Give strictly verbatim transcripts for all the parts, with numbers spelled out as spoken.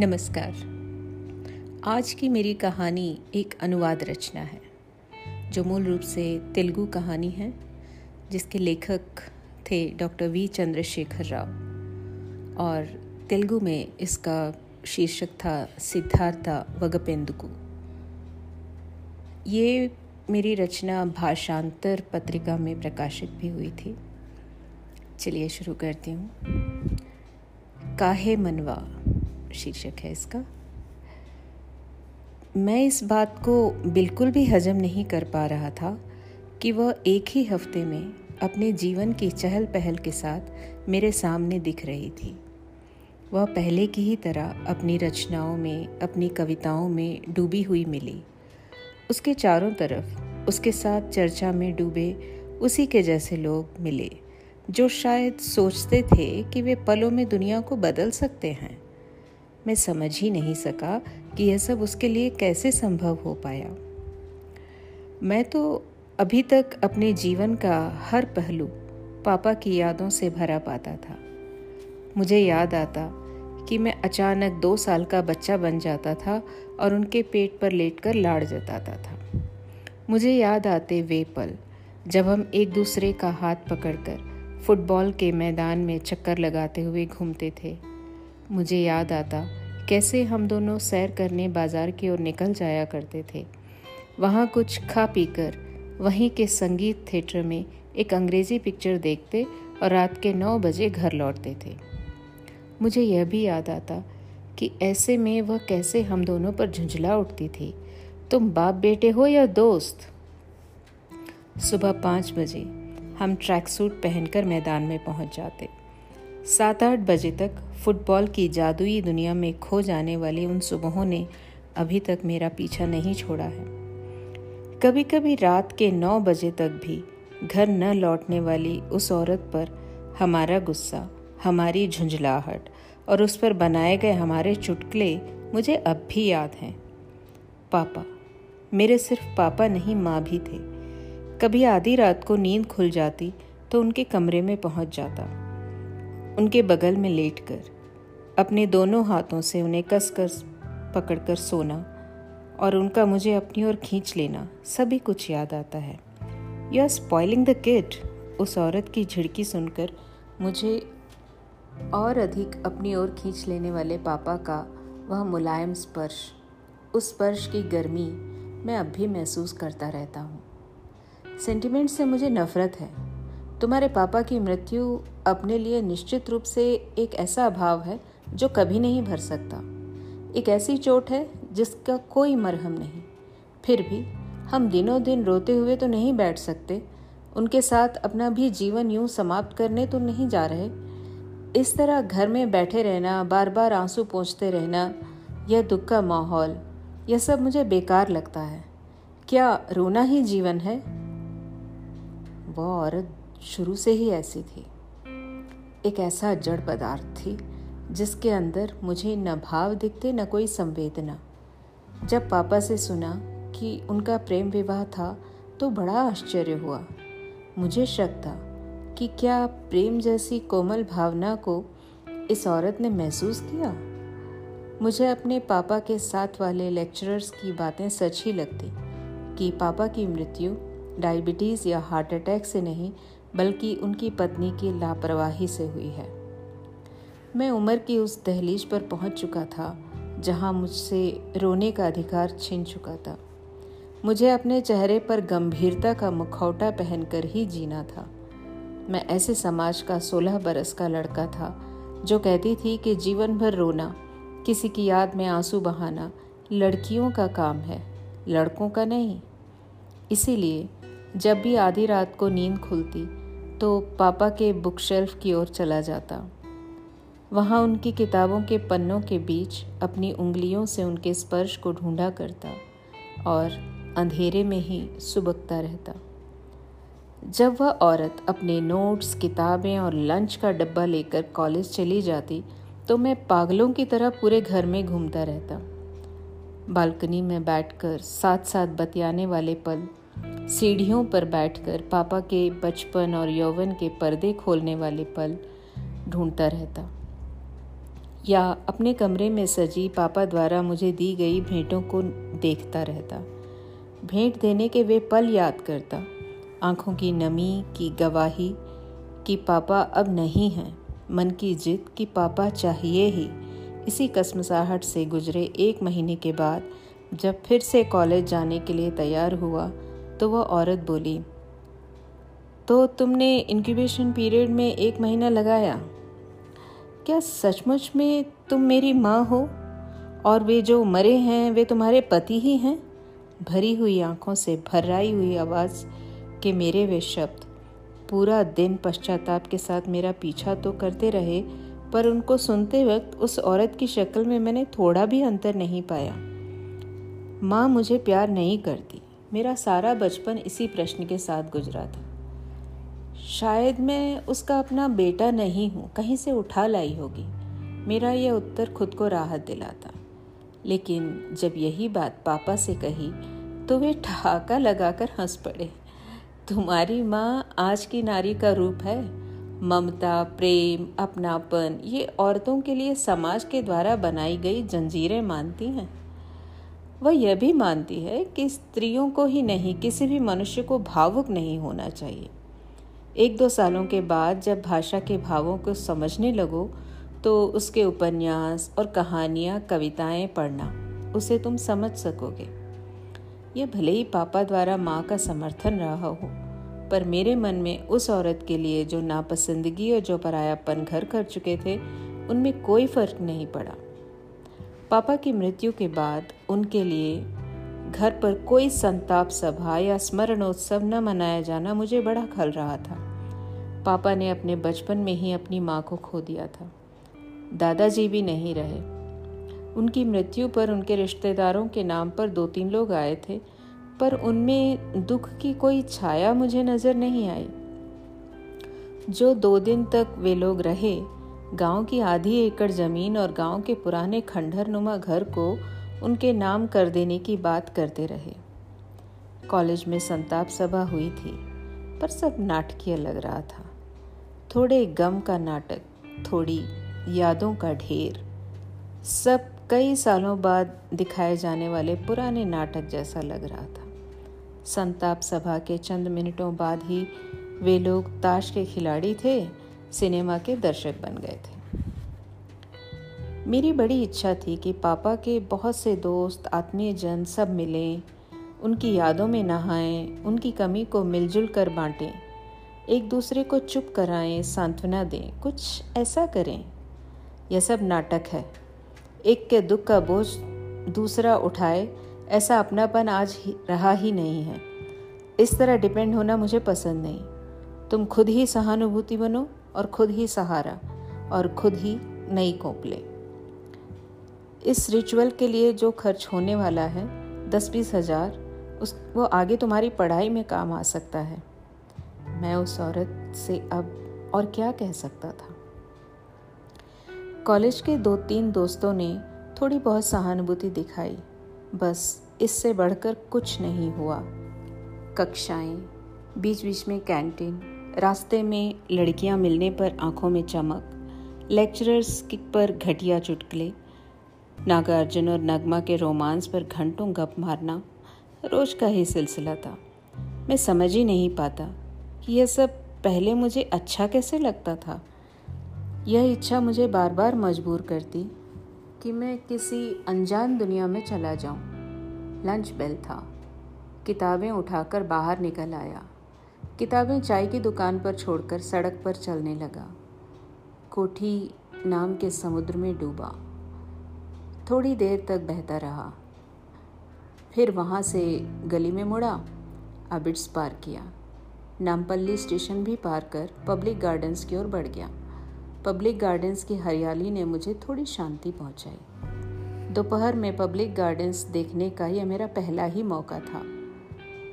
नमस्कार। आज की मेरी कहानी एक अनुवाद रचना है जो मूल रूप से तेलुगु कहानी है, जिसके लेखक थे डॉक्टर वी चंद्रशेखर राव और तेलुगु में इसका शीर्षक था सिद्धार्था वगपेंदुकू। ये मेरी रचना भाषांतर पत्रिका में प्रकाशित भी हुई थी। चलिए शुरू करती हूँ। काहे मनवा शीर्षक है इसका। मैं इस बात को बिल्कुल भी हजम नहीं कर पा रहा था कि वह एक ही हफ्ते में अपने जीवन की चहल पहल के साथ मेरे सामने दिख रही थी। वह पहले की ही तरह अपनी रचनाओं में, अपनी कविताओं में डूबी हुई मिली। उसके चारों तरफ उसके साथ चर्चा में डूबे उसी के जैसे लोग मिले जो शायद सोचते थे कि वे पलों में दुनिया को बदल सकते हैं। मैं समझ ही नहीं सका कि यह सब उसके लिए कैसे संभव हो पाया। मैं तो अभी तक अपने जीवन का हर पहलू पापा की यादों से भरा पाता था। मुझे याद आता कि मैं अचानक दो साल का बच्चा बन जाता था और उनके पेट पर लेटकर लाड़ जताता था। मुझे याद आते वे पल जब हम एक दूसरे का हाथ पकड़कर फुटबॉल के मैदान में चक्कर लगाते हुए घूमते थे। मुझे याद आता कैसे हम दोनों सैर करने बाज़ार की ओर निकल जाया करते थे। वहाँ कुछ खा पी कर वहीं के संगीत थिएटर में एक अंग्रेज़ी पिक्चर देखते और रात के नौ बजे घर लौटते थे। मुझे यह भी याद आता कि ऐसे में वह कैसे हम दोनों पर झुंझला उठती थी, तुम बाप बेटे हो या दोस्त। सुबह पाँच बजे हम ट्रैक सूट पहनकर मैदान में पहुँच जाते। सात आठ बजे तक फुटबॉल की जादुई दुनिया में खो जाने वाली उन सुबहों ने अभी तक मेरा पीछा नहीं छोड़ा है। कभी कभी रात के नौ बजे तक भी घर न लौटने वाली उस औरत पर हमारा गुस्सा, हमारी झुंझलाहट और उस पर बनाए गए हमारे चुटकुले मुझे अब भी याद हैं। पापा, मेरे सिर्फ पापा नहीं माँ भी थे। कभी आधी रात को नींद खुल जाती तो उनके कमरे में पहुँच जाता। उनके बगल में लेटकर अपने दोनों हाथों से उन्हें कसकर पकड़कर सोना और उनका मुझे अपनी ओर खींच लेना सभी कुछ याद आता है। You are spoiling the kid, उस औरत की झिड़की सुनकर मुझे और अधिक अपनी ओर खींच लेने वाले पापा का वह मुलायम स्पर्श, उस स्पर्श की गर्मी मैं अब भी महसूस करता रहता हूँ। सेंटिमेंट से मुझे नफरत है। तुम्हारे पापा की मृत्यु अपने लिए निश्चित रूप से एक ऐसा अभाव है जो कभी नहीं भर सकता। एक ऐसी चोट है जिसका कोई मरहम नहीं। फिर भी हम दिनों दिन रोते हुए तो नहीं बैठ सकते। उनके साथ अपना भी जीवन यूं समाप्त करने तो नहीं जा रहे। इस तरह घर में बैठे रहना, बार बार आंसू पोंछते रहना, यह दुख का माहौल, यह सब मुझे बेकार लगता है। क्या रोना ही जीवन है? वो औरत शुरू से ही ऐसी थी। एक ऐसा जड़ पदार्थ थी जिसके अंदर मुझे न भाव दिखते न कोई संवेदना। जब पापा से सुना कि उनका प्रेम विवाह था तो बड़ा आश्चर्य हुआ। मुझे शक था कि क्या प्रेम जैसी कोमल भावना को इस औरत ने महसूस किया। मुझे अपने पापा के साथ वाले लेक्चरर्स की बातें सच ही लगती कि पापा की मृत्यु डायबिटीज़ या हार्ट अटैक से नहीं बल्कि उनकी पत्नी की लापरवाही से हुई है। मैं उम्र की उस दहलीज पर पहुंच चुका था जहां मुझसे रोने का अधिकार छीन चुका था। मुझे अपने चेहरे पर गंभीरता का मुखौटा पहनकर ही जीना था। मैं ऐसे समाज का सोलह बरस का लड़का था जो कहती थी कि जीवन भर रोना, किसी की याद में आंसू बहाना लड़कियों का काम है, लड़कों का नहीं। इसीलिए जब भी आधी रात को नींद खुलती तो पापा के बुकशेल्फ की ओर चला जाता। वहाँ उनकी किताबों के पन्नों के बीच अपनी उंगलियों से उनके स्पर्श को ढूंढा करता और अंधेरे में ही सुबकता रहता। जब वह औरत अपने नोट्स, किताबें और लंच का डब्बा लेकर कॉलेज चली जाती तो मैं पागलों की तरह पूरे घर में घूमता रहता। बालकनी में बैठकर साथ साथ बतियाने वाले पल, सीढ़ियों पर बैठकर पापा के बचपन और यौवन के पर्दे खोलने वाले पल ढूंढता रहता। या अपने कमरे में सजी पापा द्वारा मुझे दी गई भेंटों को देखता रहता। भेंट देने के वे पल याद करता, आँखों की नमी की गवाही कि पापा अब नहीं हैं, मन की जिद कि पापा चाहिए ही। इसी कसमसाहट से गुजरे एक महीने के बाद जब फिर से कॉलेज जाने के लिए तैयार हुआ तो वह औरत बोली, तो तुमने इंक्यूबेशन पीरियड में एक महीना लगाया? क्या सचमुच में तुम मेरी माँ हो और वे जो मरे हैं वे तुम्हारे पति ही हैं? भरी हुई आँखों से भर्राई हुई आवाज़ के मेरे वे शब्द पूरा दिन पश्चाताप के साथ मेरा पीछा तो करते रहे, पर उनको सुनते वक्त उस औरत की शक्ल में मैंने थोड़ा भी अंतर नहीं पाया। माँ मुझे प्यार नहीं करती, मेरा सारा बचपन इसी प्रश्न के साथ गुजरा था। शायद मैं उसका अपना बेटा नहीं हूँ, कहीं से उठा लाई होगी, मेरा यह उत्तर खुद को राहत दिलाता। लेकिन जब यही बात पापा से कही तो वे ठहाका लगाकर हंस पड़े। तुम्हारी माँ आज की नारी का रूप है। ममता, प्रेम, अपनापन, ये औरतों के लिए समाज के द्वारा बनाई गई जंजीरें मानती हैं। वह यह भी मानती है कि स्त्रियों को ही नहीं, किसी भी मनुष्य को भावुक नहीं होना चाहिए। एक दो सालों के बाद जब भाषा के भावों को समझने लगो तो उसके उपन्यास और कहानियाँ, कविताएँ पढ़ना, उसे तुम समझ सकोगे। यह भले ही पापा द्वारा माँ का समर्थन रहा हो, पर मेरे मन में उस औरत के लिए जो नापसंदगी और जो परायापन घर कर चुके थे उनमें कोई फर्क नहीं पड़ा। पापा की मृत्यु के बाद उनके लिए घर पर कोई संताप सभा या स्मरणोत्सव न मनाया जाना मुझे बड़ा खल रहा था। पापा ने अपने बचपन में ही अपनी माँ को खो दिया था। दादाजी भी नहीं रहे। उनकी मृत्यु पर उनके रिश्तेदारों के नाम पर दो तीन लोग आए थे, पर उनमें दुख की कोई छाया मुझे नज़र नहीं आई। जो दो दिन तक वे लोग रहे, गांव की आधी एकड़ ज़मीन और गांव के पुराने खंडहरनुमा घर को उनके नाम कर देने की बात करते रहे। कॉलेज में संताप सभा हुई थी, पर सब नाटकीय लग रहा था। थोड़े गम का नाटक, थोड़ी यादों का ढेर, सब कई सालों बाद दिखाए जाने वाले पुराने नाटक जैसा लग रहा था। संताप सभा के चंद मिनटों बाद ही वे लोग ताश के खिलाड़ी थे, सिनेमा के दर्शक बन गए थे। मेरी बड़ी इच्छा थी कि पापा के बहुत से दोस्त, आत्मीय जन सब मिलें, उनकी यादों में नहाएं, उनकी कमी को मिलजुल कर बांटें, एक दूसरे को चुप कराएं, सांत्वना दें, कुछ ऐसा करें। यह सब नाटक है। एक के दुख का बोझ दूसरा उठाए, ऐसा अपनापन आज ही रहा ही नहीं है। इस तरह डिपेंड होना मुझे पसंद नहीं। तुम खुद ही सहानुभूति बनो और खुद ही सहारा और खुद ही नई कोपले। इस रिचुअल के लिए जो खर्च होने वाला है, दस बीस हजार, उस वो आगे तुम्हारी पढ़ाई में काम आ सकता है। मैं उस औरत से अब और क्या कह सकता था। कॉलेज के दो तीन दोस्तों ने थोड़ी बहुत सहानुभूति दिखाई, बस इससे बढ़कर कुछ नहीं हुआ। कक्षाएं, बीच बीच में कैंटीन, रास्ते में लड़कियां मिलने पर आंखों में चमक, लेक्चरर्स पर घटिया चुटकुले, नागार्जुन और नगमा के रोमांस पर घंटों गप मारना, रोज का ही सिलसिला था। मैं समझ ही नहीं पाता कि यह सब पहले मुझे अच्छा कैसे लगता था। यह इच्छा मुझे बार बार मजबूर करती कि मैं किसी अनजान दुनिया में चला जाऊं। लंच बेल था। किताबें उठाकर बाहर निकल आया। किताबें चाय की दुकान पर छोड़कर सड़क पर चलने लगा। कोठी नाम के समुद्र में डूबा, थोड़ी देर तक बहता रहा, फिर वहाँ से गली में मुड़ा, अबिड्स पार किया, नामपल्ली स्टेशन भी पार कर पब्लिक गार्डन्स की ओर बढ़ गया। पब्लिक गार्डन्स की हरियाली ने मुझे थोड़ी शांति पहुंचाई। दोपहर में पब्लिक गार्डन्स देखने का यह मेरा पहला ही मौका था।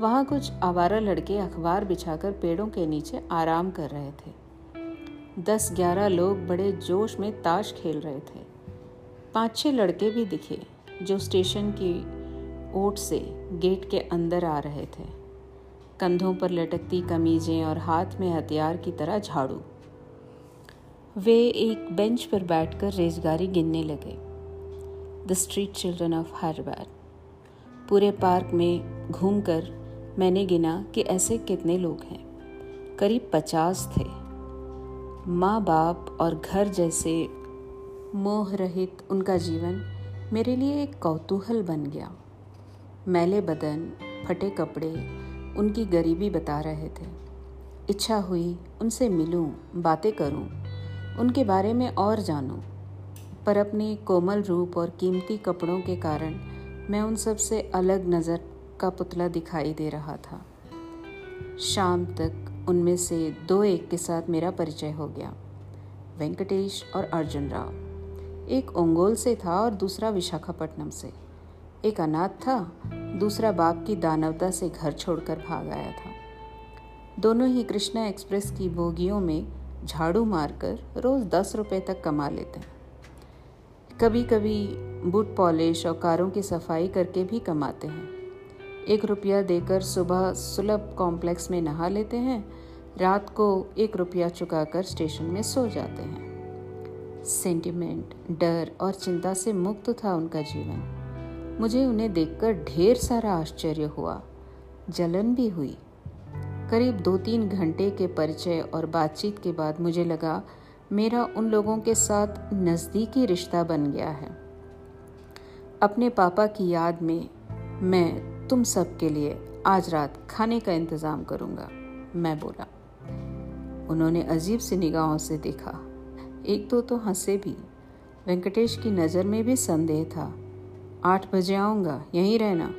वहाँ कुछ आवारा लड़के अखबार बिछाकर पेड़ों के नीचे आराम कर रहे थे। दस ग्यारह लोग बड़े जोश में ताश खेल रहे थे। पाँच छः लड़के भी दिखे जो स्टेशन की ओट से गेट के अंदर आ रहे थे, कंधों पर लटकती कमीजें और हाथ में हथियार की तरह झाड़ू। वे एक बेंच पर बैठकर रेजगारी गिनने लगे। The street children of Haridwar. पूरे पार्क में घूमकर मैंने गिना कि ऐसे कितने लोग हैं। करीब पचास थे। माँ बाप और घर जैसे मोह रहित उनका जीवन मेरे लिए एक कौतूहल बन गया। मैले बदन, फटे कपड़े उनकी गरीबी बता रहे थे। इच्छा हुई उनसे मिलूं, बातें करूं, उनके बारे में और जानूं, पर अपने कोमल रूप और कीमती कपड़ों के कारण मैं उन सब से अलग नज़र का पुतला दिखाई दे रहा था। शाम तक उनमें से दो एक के साथ मेरा परिचय हो गया, वेंकटेश और अर्जुन राव। एक ओंगोल से था और दूसरा विशाखापट्टनम से। एक अनाथ था, दूसरा बाप की दानवता से घर छोड़कर भाग आया था। दोनों ही कृष्णा एक्सप्रेस की बोगियों में झाड़ू मारकर रोज़ दस रुपये तक कमा लेते हैं। कभी कभी बूट पॉलिश और कारों की सफाई करके भी कमाते हैं। एक रुपया देकर सुबह सुलभ कॉम्प्लेक्स में नहा लेते हैं, रात को एक रुपया चुकाकर स्टेशन में सो जाते हैं। सेंटिमेंट, डर और चिंता से मुक्त था उनका जीवन। मुझे उन्हें देखकर ढेर सारा आश्चर्य हुआ, जलन भी हुई। करीब दो तीन घंटे के परिचय और बातचीत के बाद मुझे लगा मेरा उन लोगों के साथ नज़दीकी रिश्ता बन गया है। अपने पापा की याद में मैं तुम सब के लिए आज रात खाने का इंतज़ाम करूँगा, मैं बोला। उन्होंने अजीब सी निगाहों से देखा। एक दो तो हंसे भी। वेंकटेश की नज़र में भी संदेह था। आठ बजे आऊँगा, यहीं रहना,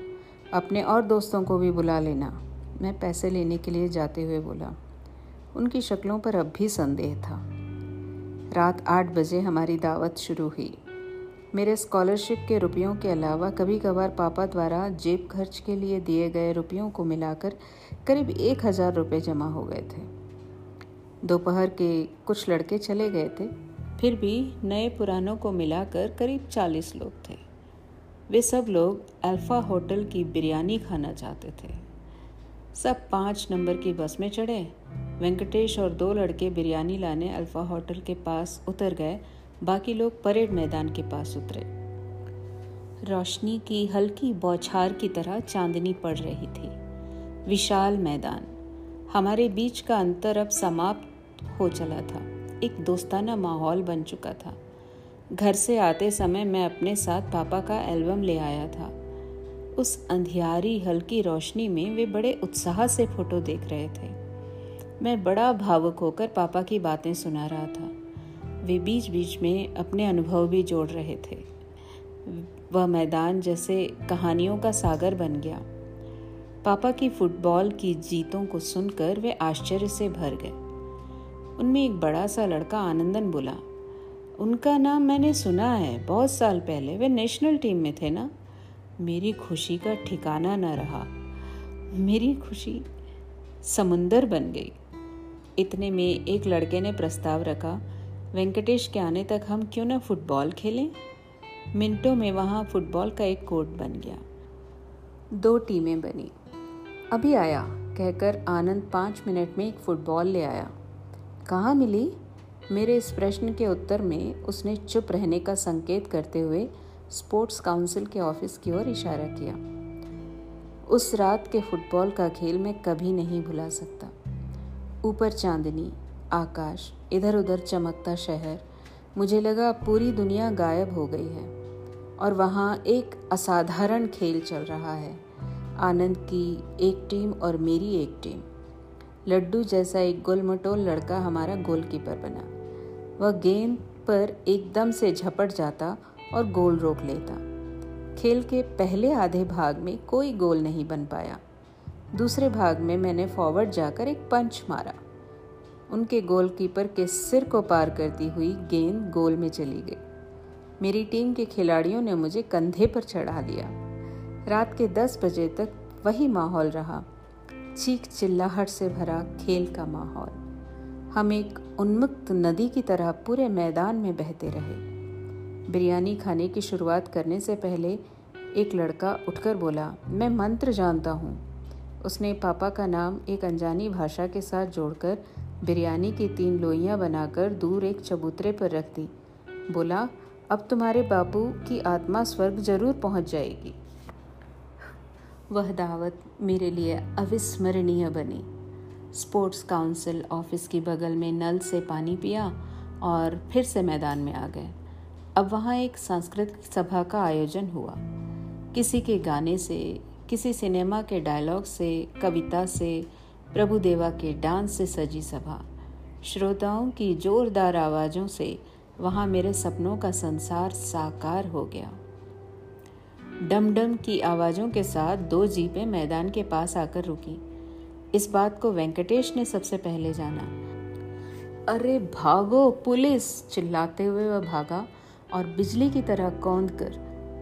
अपने और दोस्तों को भी बुला लेना, मैं पैसे लेने के लिए जाते हुए बोला। उनकी शक्लों पर अब भी संदेह था। रात आठ बजे हमारी दावत शुरू हुई। मेरे स्कॉलरशिप के रुपयों के अलावा कभी कभार पापा द्वारा जेब खर्च के लिए दिए गए रुपयों को मिलाकर करीब एक हज़ार रुपये जमा हो गए थे। दोपहर के कुछ लड़के चले गए थे, फिर भी नए पुरानों को मिलाकर करीब चालीस लोग थे। वे सब लोग अल्फा होटल की बिरयानी खाना चाहते थे। सब पाँच नंबर की बस में चढ़े। वेंकटेश और दो लड़के बिरयानी लाने अल्फा होटल के पास उतर गए, बाकी लोग परेड मैदान के पास उतरे। रोशनी की हल्की बौछार की तरह चांदनी पड़ रही थी। विशाल मैदान। हमारे बीच का अंतर अब समाप्त हो चला था। एक दोस्ताना माहौल बन चुका था। घर से आते समय मैं अपने साथ पापा का एल्बम ले आया था। उस अंधियारी हल्की रोशनी में वे बड़े उत्साह से फोटो देख रहे थे। मैं बड़ा भावुक होकर पापा की बातें सुना रहा था। वे बीच बीच में अपने अनुभव भी जोड़ रहे थे। वह मैदान जैसे कहानियों का सागर बन गया। पापा की फुटबॉल की जीतों को सुनकर वे आश्चर्य से भर गए। उनमें एक बड़ा सा लड़का आनंदन बोला, उनका नाम मैंने सुना है, बहुत साल पहले वे नेशनल टीम में थे ना। मेरी खुशी का ठिकाना न रहा। मेरी खुशी समुंदर बन गई। इतने में एक लड़के ने प्रस्ताव रखा, वेंकटेश के आने तक हम क्यों ना फुटबॉल खेलें। मिनटों में वहाँ फुटबॉल का एक कोर्ट बन गया। दो टीमें बनी। अभी आया कहकर आनंद पाँच मिनट में एक फुटबॉल ले आया। कहाँ मिली? मेरे इस प्रश्न के उत्तर में उसने चुप रहने का संकेत करते हुए स्पोर्ट्स काउंसिल के ऑफिस की ओर इशारा किया। उस रात के फुटबॉल का खेल मैं कभी नहीं भुला सकता। ऊपर चांदनी, आकाश, इधर उधर चमकता शहर। मुझे लगा पूरी दुनिया गायब हो गई है और वहाँ एक असाधारण खेल चल रहा है। आनंद की एक टीम और मेरी एक टीम। लड्डू जैसा एक गोलमटोल लड़का हमारा गोलकीपर बना। वह गेंद पर एकदम से झपट जाता और गोल रोक लेता। खेल के पहले आधे भाग में कोई गोल नहीं बन पाया। दूसरे भाग में मैंने फॉरवर्ड जाकर एक पंच मारा। उनके गोलकीपर के सिर को पार करती हुई गेंद गोल में चली गई। मेरी टीम के खिलाड़ियों ने मुझे कंधे पर चढ़ा लिया। रात के दस बजे तक वही माहौल रहा, चीख चिल्लाहट से भरा खेल का माहौल। हम एक उन्मुक्त नदी की तरह पूरे मैदान में बहते रहे। बिरयानी खाने की शुरुआत करने से पहले एक लड़का उठकर बोला, मैं मंत्र जानता हूँ। उसने पापा का नाम एक अनजानी भाषा के साथ जोड़कर बिरयानी की तीन लोइयां बनाकर दूर एक चबूतरे पर रख दी। बोला, अब तुम्हारे बाबू की आत्मा स्वर्ग जरूर पहुंच जाएगी। वह दावत मेरे लिए अविस्मरणीय बनी। स्पोर्ट्स काउंसिल ऑफिस के बगल में नल से पानी पिया और फिर से मैदान में आ गए। अब वहाँ एक सांस्कृतिक सभा का आयोजन हुआ। किसी के गाने से, किसी सिनेमा के डायलॉग से, कविता से, प्रभु देवा के डांस से सजी सभा, श्रोताओं की जोरदार आवाज़ों से वहाँ मेरे सपनों का संसार साकार हो गया। डमडम की आवाज़ों के साथ दो जीपें मैदान के पास आकर रुकी। इस बात को वेंकटेश ने सबसे पहले जाना। अरे भागो पुलिस, चिल्लाते हुए वह भागा और बिजली की तरह कौंध कर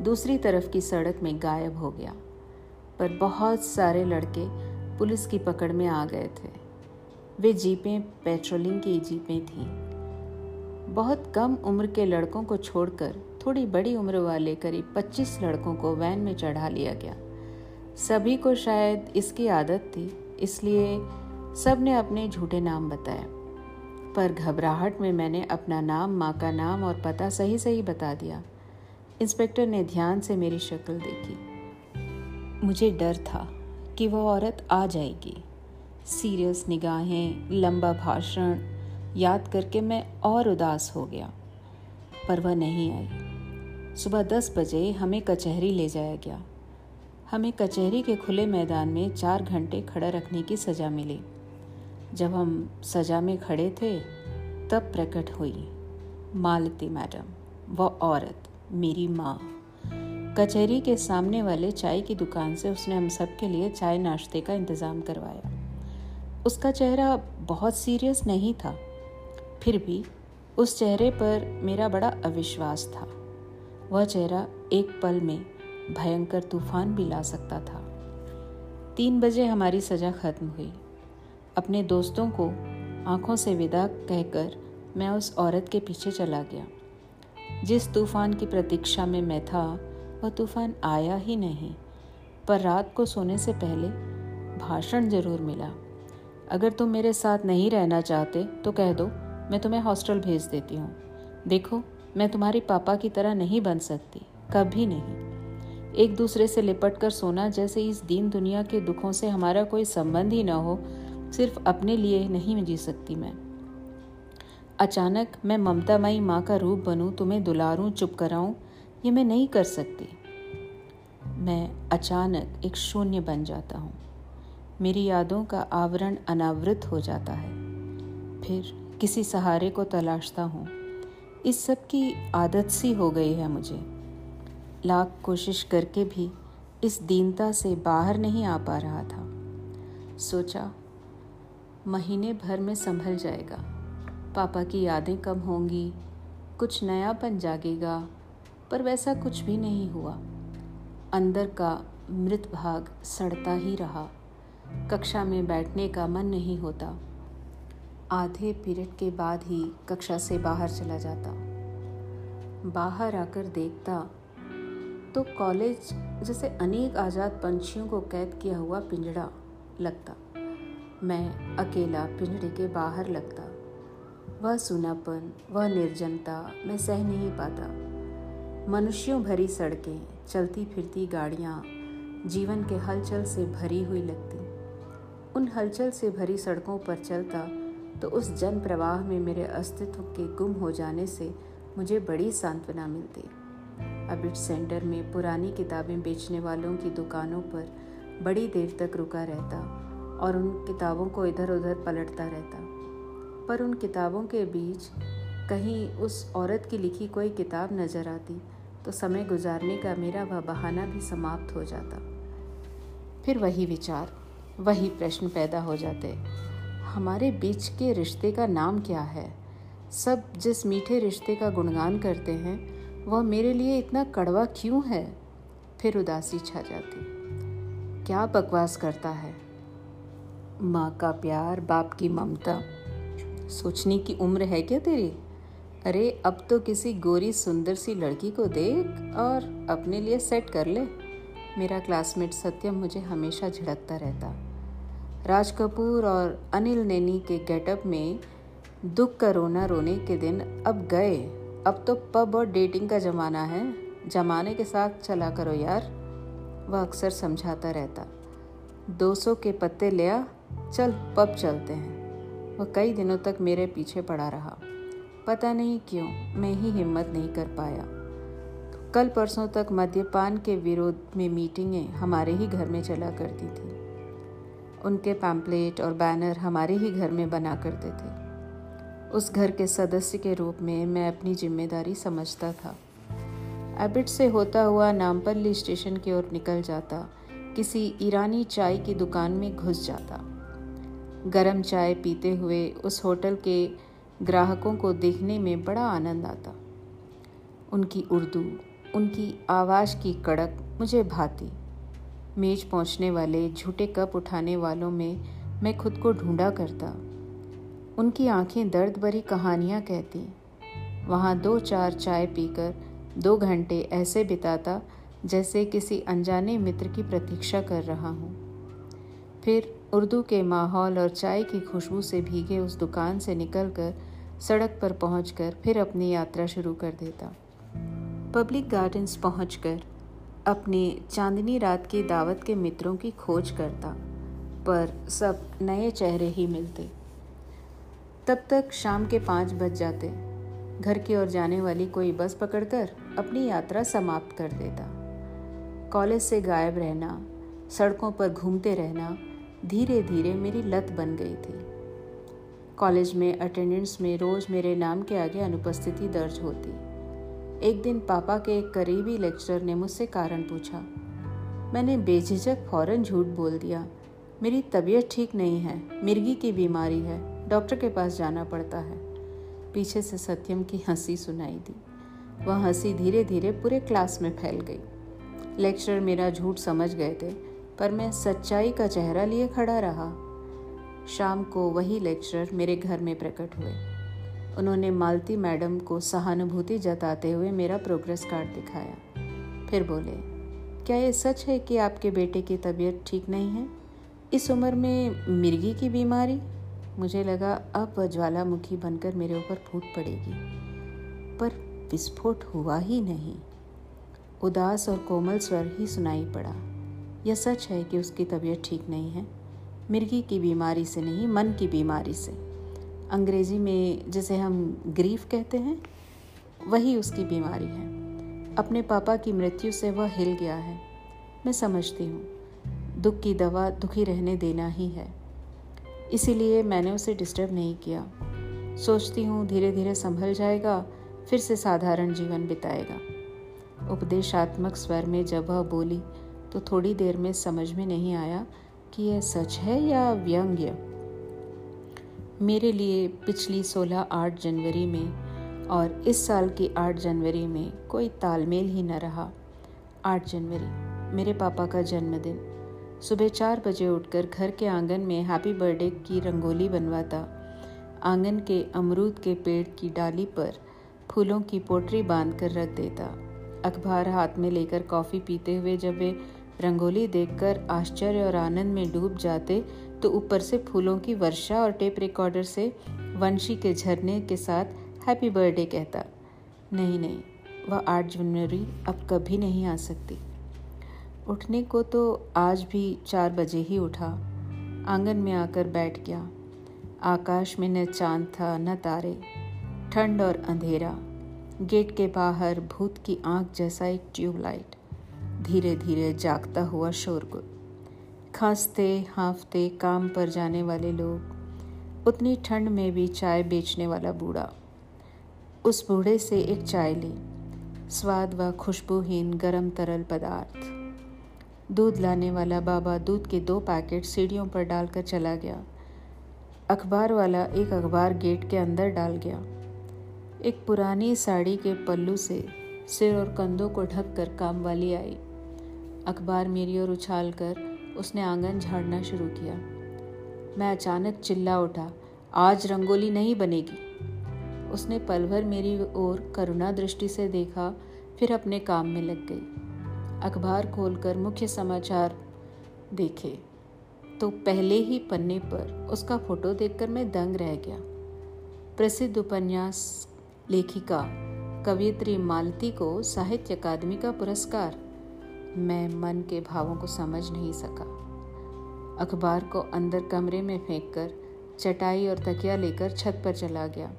दूसरी तरफ की सड़क में गायब हो गया। पर बहुत सारे लड़के पुलिस की पकड़ में आ गए थे। वे जीपें पेट्रोलिंग की जीपें थीं। बहुत कम उम्र के लड़कों को छोड़कर थोड़ी बड़ी उम्र वाले करीब पच्चीस लड़कों को वैन में चढ़ा लिया गया। सभी को शायद इसकी आदत थी, इसलिए सब ने अपने झूठे नाम बताए। पर घबराहट में मैंने अपना नाम, माँ का नाम और पता सही सही बता दिया। इंस्पेक्टर ने ध्यान से मेरी शक्ल देखी। मुझे डर था कि वह औरत आ जाएगी। सीरियस निगाहें, लंबा भाषण याद करके मैं और उदास हो गया। पर वह नहीं आई। सुबह दस बजे हमें कचहरी ले जाया गया। हमें कचहरी के खुले मैदान में चार घंटे खड़ा रखने की सज़ा मिली। जब हम सजा में खड़े थे तब प्रकट हुई मालती मैडम, वह औरत, मेरी माँ। कचहरी के सामने वाले चाय की दुकान से उसने हम सब के लिए चाय नाश्ते का इंतज़ाम करवाया। उसका चेहरा बहुत सीरियस नहीं था, फिर भी उस चेहरे पर मेरा बड़ा अविश्वास था। वह चेहरा एक पल में भयंकर तूफान भी ला सकता था। तीन बजे हमारी सज़ा खत्म हुई। अपने दोस्तों को आंखों से विदा कहकर मैं उस औरत के पीछे चला गया। जिस तूफान की प्रतीक्षा में मैं था वह तूफान आया ही नहीं, पर रात को सोने से पहले भाषण जरूर मिला। अगर तुम मेरे साथ नहीं रहना चाहते तो कह दो, मैं तुम्हें हॉस्टल भेज देती हूँ। देखो, मैं तुम्हारे पापा की तरह नहीं बन सकती, कभी नहीं। एक दूसरे से लिपट कर सोना, जैसे इस दीन दुनिया के दुखों से हमारा कोई संबंध ही न हो। सिर्फ अपने लिए नहीं जी सकती मैं। अचानक मैं ममतामयी माँ का रूप बनूं, तुम्हें दुलारूं, चुप कराऊं, ये मैं नहीं कर सकती। मैं अचानक एक शून्य बन जाता हूँ। मेरी यादों का आवरण अनावृत हो जाता है। फिर किसी सहारे को तलाशता हूँ। इस सब की आदत सी हो गई है मुझे। लाख कोशिश करके भी इस दीनता से बाहर नहीं आ पा रहा था। सोचा महीने भर में संभल जाएगा, पापा की यादें कम होंगी, कुछ नयापन जागेगा, पर वैसा कुछ भी नहीं हुआ। अंदर का मृत भाग सड़ता ही रहा। कक्षा में बैठने का मन नहीं होता। आधे पीरियड के बाद ही कक्षा से बाहर चला जाता। बाहर आकर देखता तो कॉलेज जैसे अनेक आज़ाद पंछियों को कैद किया हुआ पिंजड़ा लगता। मैं अकेला पिंजड़े के बाहर लगता। वह सुनापन, वह निर्जनता मैं सह नहीं पाता। मनुष्यों भरी सड़कें, चलती फिरती गाड़ियाँ, जीवन के हलचल से भरी हुई लगती। उन हलचल से भरी सड़कों पर चलता तो उस जन प्रवाह में मेरे अस्तित्व के गुम हो जाने से मुझे बड़ी सांत्वना मिलती। अबिड्स सेंटर में पुरानी किताबें बेचने वालों की दुकानों पर बड़ी देर तक रुका रहता और उन किताबों को इधर उधर पलटता रहता। पर उन किताबों के बीच कहीं उस औरत की लिखी कोई किताब नज़र आती तो समय गुजारने का मेरा वह बहाना भी समाप्त हो जाता। फिर वही विचार, वही प्रश्न पैदा हो जाते। हमारे बीच के रिश्ते का नाम क्या है? सब जिस मीठे रिश्ते का गुणगान करते हैं वह मेरे लिए इतना कड़वा क्यों है? फिर उदासी छा जाती। क्या बकवास करता है? माँ का प्यार, बाप की ममता, सोचने की उम्र है क्या तेरी? अरे अब तो किसी गोरी सुंदर सी लड़की को देख और अपने लिए सेट कर ले। मेरा क्लासमेट सत्यम मुझे हमेशा झिड़कता रहता। राज कपूर और अनिल नेनी के गेटअप में दुख का रोना रोने के दिन अब गए। अब तो पब और डेटिंग का ज़माना है, जमाने के साथ चला करो यार, वह अक्सर समझाता रहता। दो सौ के पत्ते लिया, चल पब चलते हैं। वह कई दिनों तक मेरे पीछे पड़ा रहा। पता नहीं क्यों मैं ही हिम्मत नहीं कर पाया। कल परसों तक मद्यपान के विरोध में मीटिंगें हमारे ही घर में चला करती थी। उनके पैम्पलेट और बैनर हमारे ही घर में बना करते थे। उस घर के सदस्य के रूप में मैं अपनी जिम्मेदारी समझता था। अबिड्स से होता हुआ नामपल्ली स्टेशन की ओर निकल जाता, किसी ईरानी चाय की दुकान में घुस जाता। गरम चाय पीते हुए उस होटल के ग्राहकों को देखने में बड़ा आनंद आता। उनकी उर्दू, उनकी आवाज़ की कड़क मुझे भाती। मेज पहुंचने वाले झूठे कप उठाने वालों में मैं खुद को ढूंढा करता। उनकी आंखें दर्द भरी कहानियां कहती। वहां दो चार चाय पीकर दो घंटे ऐसे बिताता जैसे किसी अनजाने मित्र की प्रतीक्षा कर रहा हूं। फिर उर्दू के माहौल और चाय की खुशबू से भीगे उस दुकान से निकलकर सड़क पर पहुंचकर फिर अपनी यात्रा शुरू कर देता। पब्लिक गार्डन्स पहुंचकर अपने चांदनी रात की दावत के मित्रों की खोज करता, पर सब नए चेहरे ही मिलते। तब तक शाम के पाँच बज जाते। घर की ओर जाने वाली कोई बस पकड़कर अपनी यात्रा समाप्त कर देता। कॉलेज से गायब रहना, सड़कों पर घूमते रहना धीरे धीरे मेरी लत बन गई थी। कॉलेज में अटेंडेंस में रोज़ मेरे नाम के आगे अनुपस्थिति दर्ज होती। एक दिन पापा के एक करीबी लेक्चरर ने मुझसे कारण पूछा। मैंने बेझिझक फौरन झूठ बोल दिया, मेरी तबीयत ठीक नहीं है, मिर्गी की बीमारी है, डॉक्टर के पास जाना पड़ता है। पीछे से सत्यम की हंसी सुनाई दी। वह हंसी धीरे धीरे पूरे क्लास में फैल गई। लेक्चरर मेरा झूठ समझ गए थे, पर मैं सच्चाई का चेहरा लिए खड़ा रहा। शाम को वही लेक्चरर मेरे घर में प्रकट हुए। उन्होंने मालती मैडम को सहानुभूति जताते हुए मेरा प्रोग्रेस कार्ड दिखाया। फिर बोले, क्या ये सच है कि आपके बेटे की तबीयत ठीक नहीं है? इस उम्र में मिर्गी की बीमारी? मुझे लगा अब वह ज्वालामुखी बनकर मेरे ऊपर फूट पड़ेगी, पर विस्फोट हुआ ही नहीं। उदास और कोमल स्वर ही सुनाई पड़ा। यह सच है कि उसकी तबीयत ठीक नहीं है, मिर्गी की बीमारी से नहीं, मन की बीमारी से, अंग्रेजी में जिसे हम ग्रीफ कहते हैं, वही उसकी बीमारी है। अपने पापा की मृत्यु से वह हिल गया है। मैं समझती हूँ दुख की दवा दुखी रहने देना ही है, इसीलिए मैंने उसे डिस्टर्ब नहीं किया। सोचती हूँ धीरे धीरे संभल जाएगा, फिर से साधारण जीवन बिताएगा। उपदेशात्मक स्वर में जब वह बोली तो थोड़ी देर में समझ में नहीं आया कि यह सच है या व्यंग्य। मेरे लिए पिछली सोलह आठ जनवरी में और इस साल की आठ जनवरी में कोई तालमेल ही न रहा। आठ जनवरी मेरे पापा का जन्मदिन। सुबह चार बजे उठकर घर के आंगन में हैप्पी बर्थडे की रंगोली बनवाता। आंगन के अमरूद के पेड़ की डाली पर फूलों की पोटली बांध कर रख देता। अखबार हाथ में लेकर कॉफ़ी पीते हुए जब वे रंगोली देखकर आश्चर्य और आनंद में डूब जाते तो ऊपर से फूलों की वर्षा और टेप रिकॉर्डर से वंशी के झरने के साथ हैप्पी बर्थडे कहता। नहीं नहीं, वह आठ जनवरी अब कभी नहीं आ सकती। उठने को तो आज भी चार बजे ही उठा। आंगन में आकर बैठ गया। आकाश में न चाँद था न तारे, ठंड और अंधेरा। गेट के बाहर भूत की आंख जैसा एक ट्यूबलाइट, धीरे धीरे जागता हुआ शोरगुल, खांसते हाँफते काम पर जाने वाले लोग, उतनी ठंड में भी चाय बेचने वाला बूढ़ा। उस बूढ़े से एक चाय ली, स्वाद व खुशबूहीन गरम तरल पदार्थ। दूध लाने वाला बाबा दूध के दो पैकेट सीढ़ियों पर डालकर चला गया। अखबार वाला एक अखबार गेट के अंदर डाल गया। एक पुरानी साड़ी के पल्लू से सिर और कंधों को ढककर काम वाली आई। अखबार मेरी ओर उछाल कर उसने आंगन झाड़ना शुरू किया। मैं अचानक चिल्ला उठा, आज रंगोली नहीं बनेगी। उसने पल भर मेरी ओर करुणा दृष्टि से देखा, फिर अपने काम में लग गई। अखबार खोलकर मुख्य समाचार देखे। तो पहले ही पन्ने पर उसका फोटो देखकर मैं दंग रह गया। प्रसिद्ध उपन्यास लेखिका कवयित्री मालती को साहित्य अकादमी का पुरस्कार। मैं मन के भावों को समझ नहीं सका। अखबार को अंदर कमरे में फेंककर चटाई और तकिया लेकर छत पर चला गया।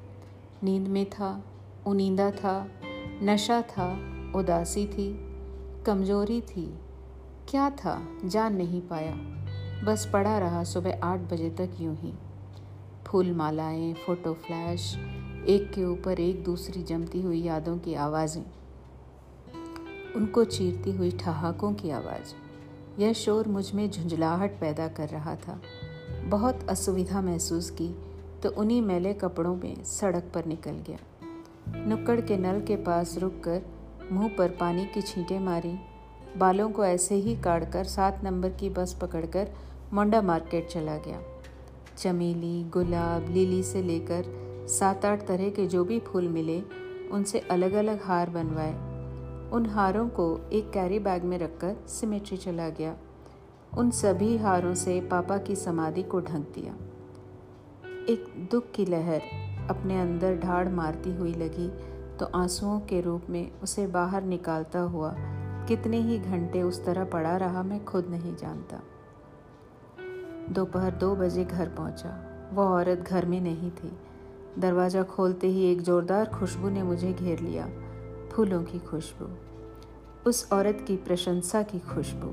नींद में था, उनींदा था, नशा था, उदासी थी, कमजोरी थी, क्या था जान नहीं पाया। बस पड़ा रहा सुबह आठ बजे तक यूं ही। फूल मालाएं, फोटो फ्लैश, एक के ऊपर एक दूसरी जमती हुई यादों की आवाज़ें, उनको चीरती हुई ठहाकों की आवाज़। यह शोर मुझ में झुंझलाहट पैदा कर रहा था। बहुत असुविधा महसूस की तो उन्हीं मैले कपड़ों में सड़क पर निकल गया। नुक्कड़ के नल के पास रुककर मुंह पर पानी की छींटें मारी। बालों को ऐसे ही काटकर सात नंबर की बस पकड़कर मोंडा मार्केट चला गया। चमेली, गुलाब, लिली से लेकर सात आठ तरह के जो भी फूल मिले उनसे अलग अलग हार बनवाए। उन हारों को एक कैरी बैग में रखकर सिमेट्री चला गया। उन सभी हारों से पापा की समाधि को ढक दिया। एक दुख की लहर अपने अंदर ढाड़ मारती हुई लगी तो आंसुओं के रूप में उसे बाहर निकालता हुआ कितने ही घंटे उस तरह पड़ा रहा मैं खुद नहीं जानता। दोपहर दो बजे घर पहुंचा। वह औरत घर में नहीं थी। दरवाज़ा खोलते ही एक ज़ोरदार खुशबू ने मुझे घेर लिया। फूलों की खुशबू, उस औरत की प्रशंसा की खुशबू,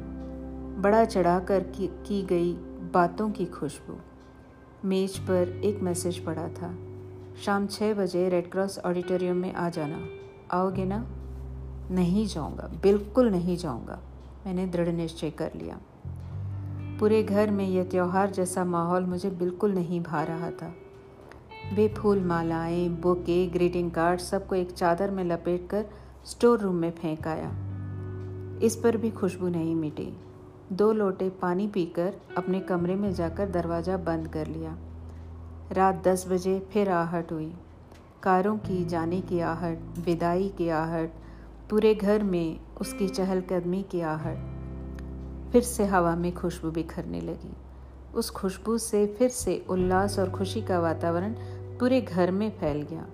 बड़ा चढ़ाकर की, की गई बातों की खुशबू। मेज पर एक मैसेज पड़ा था, शाम छः बजे रेड क्रॉस ऑडिटोरियम में आ जाना, आओगे ना? नहीं जाऊँगा, बिल्कुल नहीं जाऊँगा, मैंने दृढ़ निश्चय कर लिया। पूरे घर में यह त्यौहार जैसा माहौल मुझे बिल्कुल नहीं भा रहा था। वे फूल मालाएं, बुके, ग्रीटिंग कार्ड सबको एक चादर में लपेटकर स्टोर रूम में फेंक आया। इस पर भी खुशबू नहीं मिटी। दो लोटे पानी पीकर अपने कमरे में जाकर दरवाज़ा बंद कर लिया। रात दस बजे फिर आहट हुई। कारों की जाने की आहट, विदाई की आहट, पूरे घर में उसकी चहलकदमी की आहट। फिर से हवा में खुशबू बिखरने लगी। उस खुशबू से फिर से उल्लास और खुशी का वातावरण पूरे घर में फैल गया।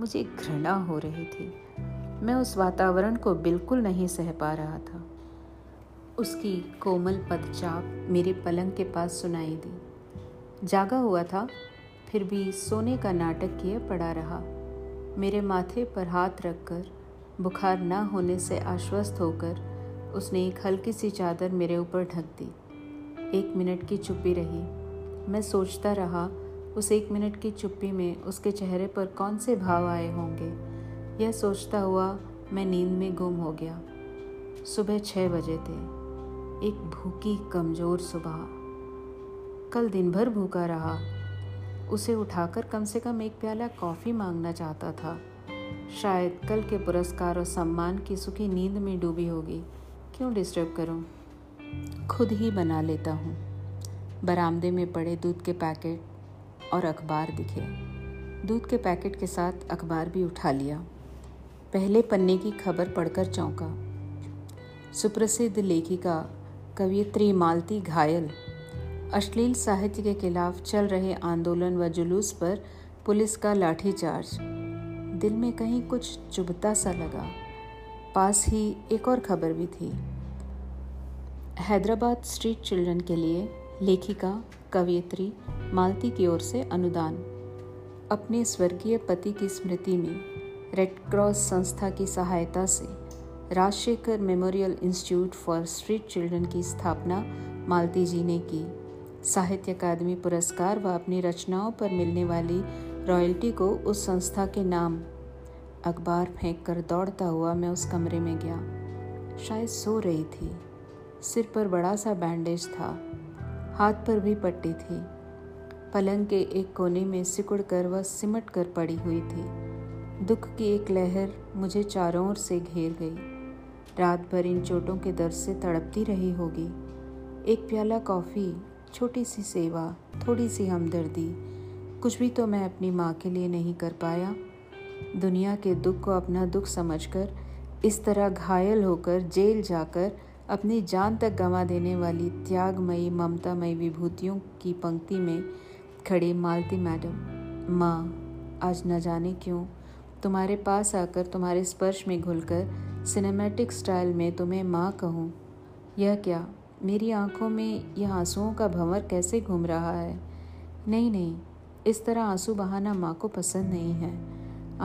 मुझे घृणा हो रही थी। मैं उस वातावरण को बिल्कुल नहीं सह पा रहा था। उसकी कोमल पदचाप मेरे पलंग के पास सुनाई दी। जागा हुआ था, फिर भी सोने का नाटक किए पड़ा रहा। मेरे माथे पर हाथ रखकर, बुखार न होने से आश्वस्त होकर उसने एक हल्की सी चादर मेरे ऊपर ढक दी। एक मिनट की चुप्पी रही। मैं सोचता रहा उस एक मिनट की चुप्पी में उसके चेहरे पर कौन से भाव आए होंगे। यह सोचता हुआ मैं नींद में गुम हो गया। सुबह छः बजे थे। एक भूखी कमज़ोर सुबह। कल दिन भर भूखा रहा। उसे उठाकर कम से कम एक प्याला कॉफ़ी मांगना चाहता था। शायद कल के पुरस्कार और सम्मान की सुखी नींद में डूबी होगी। क्यों डिस्टर्ब करूं? खुद ही बना लेता हूं। बरामदे में पड़े दूध के पैकेट और अखबार दिखे। दूध के पैकेट के साथ अखबार भी उठा लिया। पहले पन्ने की खबर पढ़कर चौंका। सुप्रसिद्ध लेखिका कवयित्री मालती घायल। अश्लील साहित्य के खिलाफ चल रहे आंदोलन व जुलूस पर पुलिस का लाठीचार्ज। दिल में कहीं कुछ चुभता सा लगा। पास ही एक और खबर भी थी। हैदराबाद स्ट्रीट चिल्ड्रन के लिए लेखिका कवयित्री मालती की ओर से अनुदान। अपने स्वर्गीय पति की स्मृति में रेड क्रॉस संस्था की सहायता से Rajshekhar memorial institute for street children की स्थापना मालती जी ने की। साहित्य अकादमी पुरस्कार व अपनी रचनाओं पर मिलने वाली रॉयल्टी को उस संस्था के नाम। अखबार फेंक कर दौड़ता हुआ मैं उस कमरे में गया। शायद सो रही थी। सिर पर बड़ा सा बैंडेज था, हाथ पर भी पट्टी थी। पलंग के एक कोने में सिकुड़ कर व सिमट कर पड़ी हुई थी। दुख की एक लहर मुझे चारों ओर से घेर गई। रात भर इन चोटों के दर्द से तड़पती रही होगी। एक प्याला कॉफ़ी, छोटी सी सेवा, थोड़ी सी हमदर्दी, कुछ भी तो मैं अपनी माँ के लिए नहीं कर पाया। दुनिया के दुख को अपना दुख समझकर इस तरह घायल होकर जेल जाकर अपनी जान तक गंवा देने वाली त्यागमयी ममतामयी विभूतियों की पंक्ति में खड़ी मालती मैडम, माँ, आज न जाने क्यों तुम्हारे पास आकर, तुम्हारे स्पर्श में घुलकर, सिनेमैटिक स्टाइल में तुम्हें माँ कहूँ। यह क्या, मेरी आंखों में यह आंसुओं का भंवर कैसे घूम रहा है। नहीं नहीं, इस तरह आंसू बहाना माँ को पसंद नहीं है।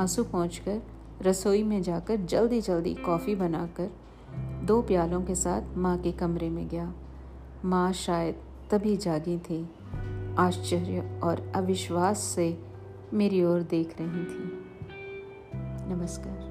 आंसू पोंछकर रसोई में जाकर जल्दी जल्दी कॉफ़ी बनाकर दो प्यालों के साथ माँ के कमरे में गया। माँ शायद तभी जागी थी, आश्चर्य और अविश्वास से मेरी ओर देख रही थी। नमस्कार।